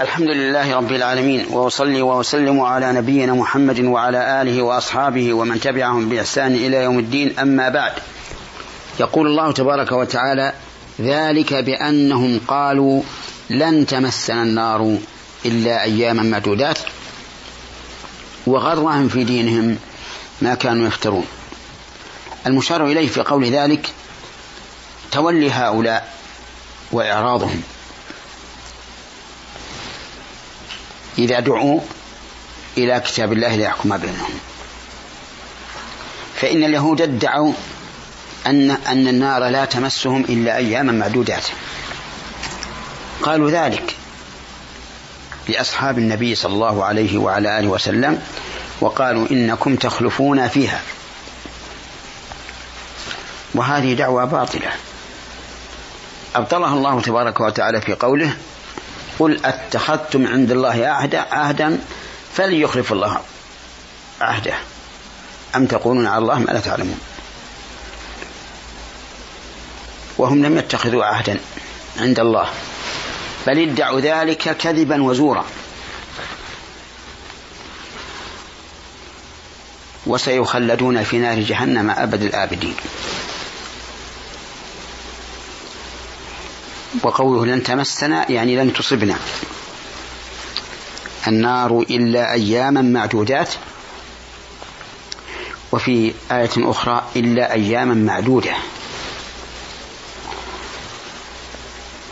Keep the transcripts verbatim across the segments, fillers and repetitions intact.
الحمد لله رب العالمين، وأصلي وأسلم على نبينا محمد وعلى آله وأصحابه ومن تبعهم بإحسان إلى يوم الدين. أما بعد، يقول الله تبارك وتعالى: ذلك بأنهم قالوا لن تمسنا النار إلا أياما معدودات وغرهم في دينهم ما كانوا يفترون. المشار إليه في قول ذلك تولي هؤلاء وإعراضهم إذا دعوا إلى كتاب الله ليحكم بينهم، فإن اليهود ادعوا أن, أن النار لا تمسهم إلا أياما معدودات. قالوا ذلك لأصحاب النبي صلى الله عليه وعلى آله وسلم وقالوا إنكم تخلفون فيها، وهذه دعوة باطلة أبطلها الله تبارك وتعالى في قوله: قل اتخذتم عند الله عهدا فليخلف الله عهده أم تقولون على الله ما لا تعلمون. وهم لم يتخذوا عهدا عند الله، بل ادعوا ذلك كذبا وزورا، وسيخلدون في نار جهنم أبد الآبدين. وقوله لن تمسنا يعني لن تصبنا النار إلا أياما معدودات، وفي آية أخرى إلا أياما معدودة،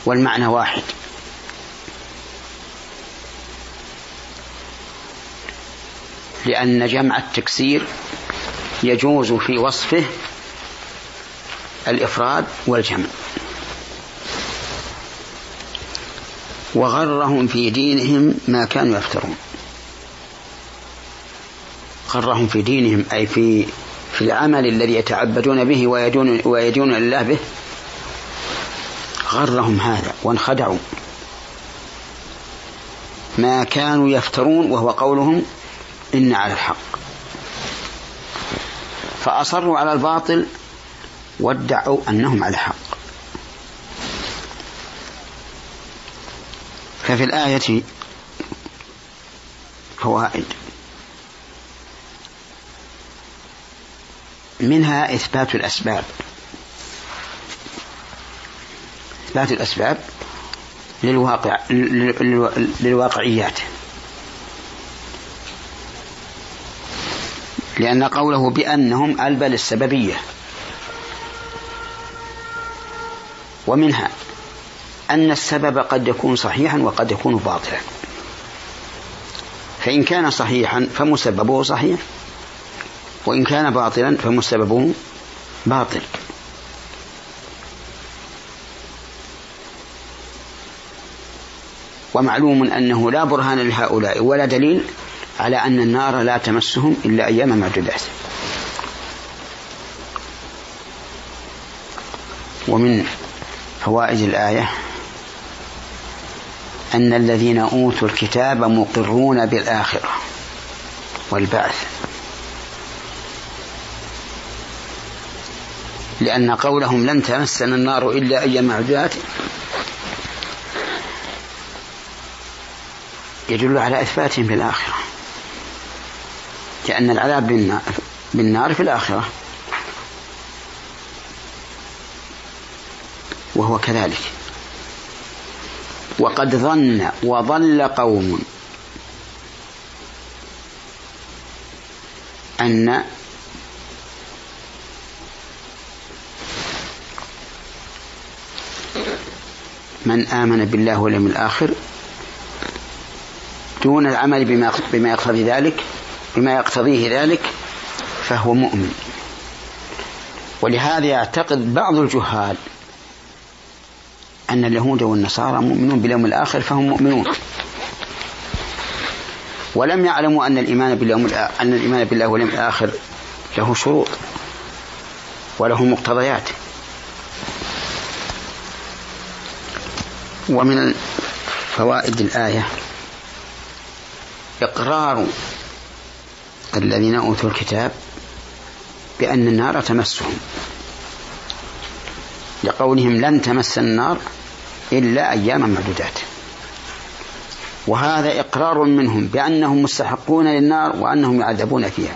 والمعنى واحد. لأن جمع التكسير يجوز في وصفه الإفراد والجمع. وغرهم في دينهم ما كانوا يفترون، غرهم في دينهم أي في في العمل الذي يتعبدون به ويدون ويدون الله به، غرهم هذا وانخدعوا ما كانوا يفترون، وهو قولهم إن على الحق، فأصروا على الباطل وادعوا أنهم على الحق. ففي الآية فوائد، منها إثبات الأسباب، إثبات الأسباب للواقع للواقعيات، لأن قوله بأنهم ألبى للسببية. ومنها أن السبب قد يكون صحيحا وقد يكون باطلا، فإن كان صحيحا فمسببه صحيح، وإن كان باطلا فمسببه باطل. ومعلوم أنه لا برهان لهؤلاء ولا دليل على أن النار لا تمسهم إلا أياما معدودات. ومن فوائد الآية أن الذين أوتوا الكتاب مقرون بالآخرة والبعث، لأن قولهم لن تمسنا النار إلا أياما معدودات يدل على إثباتهم بالآخرة، لأن العذاب بالنار في الآخرة، وهو كذلك. وقد ظن وظل قوم أن من آمن بالله واليوم الآخر دون العمل بما يقتضي ذلك بما يقتضيه ذلك فهو مؤمن. ولهذا يعتقد بعض الجهال أن اليهود والنصارى مؤمنون باليوم الآخر فهم مؤمنون، ولم يعلموا أن الإيمان باليوم أن الإيمان بالله واليوم الآخر له شروط وله مقتضيات. ومن فوائد الآية إقرار الذين أوتوا الكتاب بأن النار تمسهم، لقولهم لن تمس النار إلا أياما معدودات، وهذا إقرار منهم بأنهم مستحقون للنار وأنهم يعذبون فيها.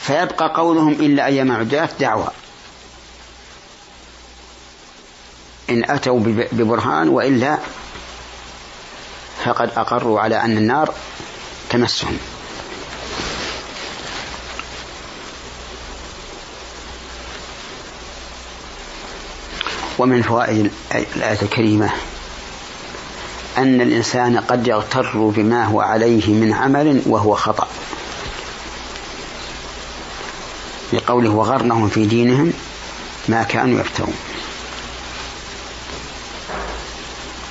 فيبقى قولهم إلا أن يمعدات دعوى إن أتوا ببرهان، وإلا فقد أقروا على أن النار تمسهم. ومن فوائد الآية الكريمة أن الإنسان قد يغتر بما هو عليه من عمل وهو خطأ، لقوله وغرنهم في دينهم ما كانوا يفترون.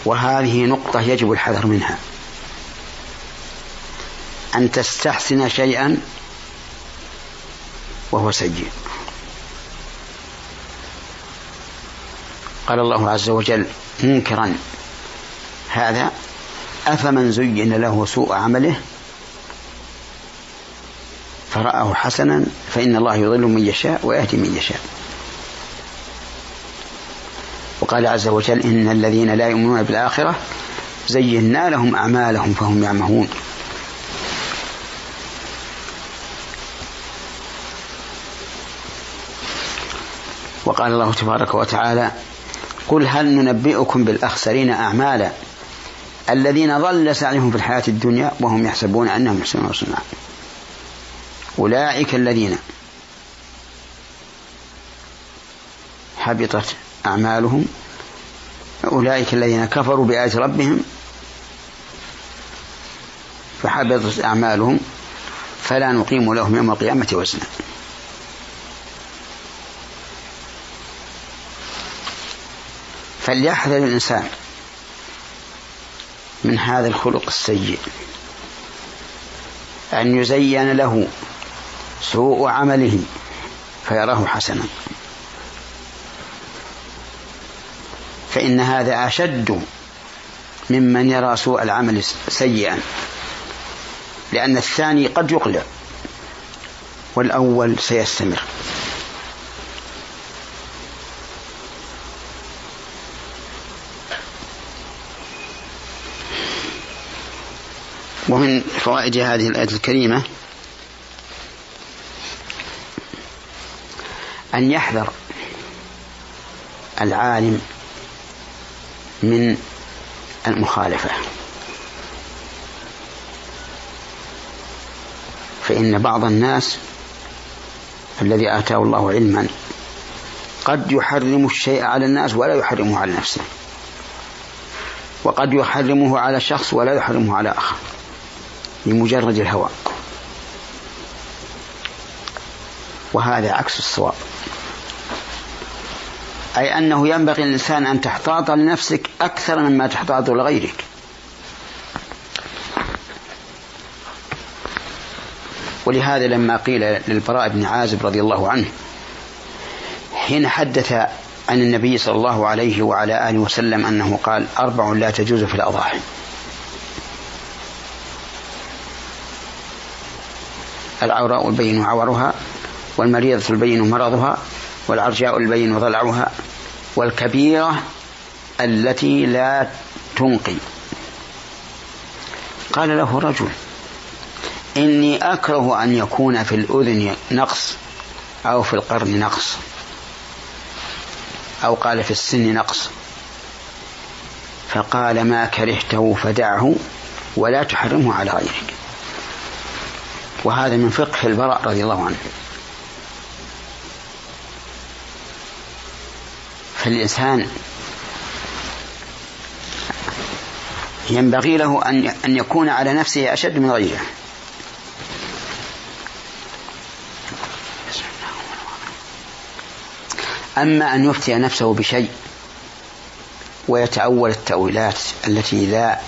وهذه نقطة يجب الحذر منها، أن تستحسن شيئا وهو سيء. قال الله عز وجل منكرا هذا: أفمن زين له سوء عمله فرآه حسنا فإن الله يضل من يشاء ويهدي من يشاء. وقال عز وجل إن الذين لا يؤمنون بالآخرة زينا لهم أعمالهم فهم يعمهون. وقال الله تبارك وتعالى قل هل ننبئكم بالأخسرين أعمالا الذين ضل سعيهم في الحياة الدنيا وهم يحسبون أنهم يحسنون صنعا أولئك الذين حبطت أعمالهم أولئك الذين كفروا بآيات ربهم فحبطت أعمالهم فلا نقيم لهم يوم القيامة وزنا. فليحذر الإنسان من هذا الخلق السيء، أن يزين له سوء عمله فيراه حسنا، فإن هذا أشد ممن يرى سوء العمل سيئا، لأن الثاني قد يقلع والأول سيستمر. ومن فوائد هذه الآية الكريمة أن يحذر العالم من المخالفة، فإن بعض الناس الذي آتاه الله علما قد يحرم الشيء على الناس ولا يحرمه على نفسه، وقد يحرمه على شخص ولا يحرمه على آخر لمجرد الهوى، وهذا عكس الصواب. أي أنه ينبغي للإنسان أن تحتاط لنفسك أكثر مما تحتاط لغيرك، ولهذا لما قيل للبراء بن عازب رضي الله عنه حين حدث عن النبي صلى الله عليه وعلى آله وسلم أنه قال أربع لا تجوز في الأضاحي، العوراء البين عورها، والمريضة البين مرضها، والعرجاء البين ضلعها، والكبيرة التي لا تنقي. قال له رجل إني أكره أن يكون في الأذن نقص أو في القرن نقص أو قال في السن نقص. فقال ما كرهته فدعه ولا تحرمه على غيرك. وهذا من فقه البراء رضي الله عنه. فالإنسان ينبغي له أن يكون على نفسه أشد من غيره. أما أن يفتي نفسه بشيء ويتأول التأويلات التي لا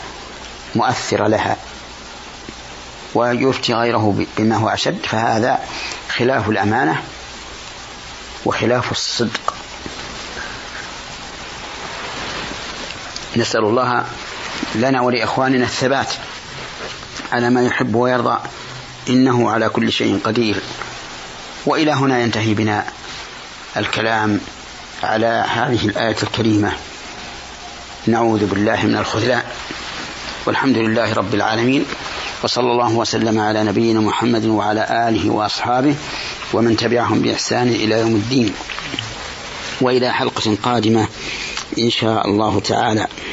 مؤثر لها ويفتي غيره بما هو أشد، فهذا خلاف الأمانة وخلاف الصدق. نسأل الله لنا ولإخواننا الثبات على ما يحب ويرضى إنه على كل شيء قدير. وإلى هنا ينتهي بنا الكلام على هذه الآية الكريمة. نعوذ بالله من الخذلان. والحمد لله رب العالمين، وصلى الله وسلم على نبينا محمد وعلى آله وأصحابه ومن تبعهم بإحسان إلى يوم الدين، وإلى حلقة قادمة إن شاء الله تعالى.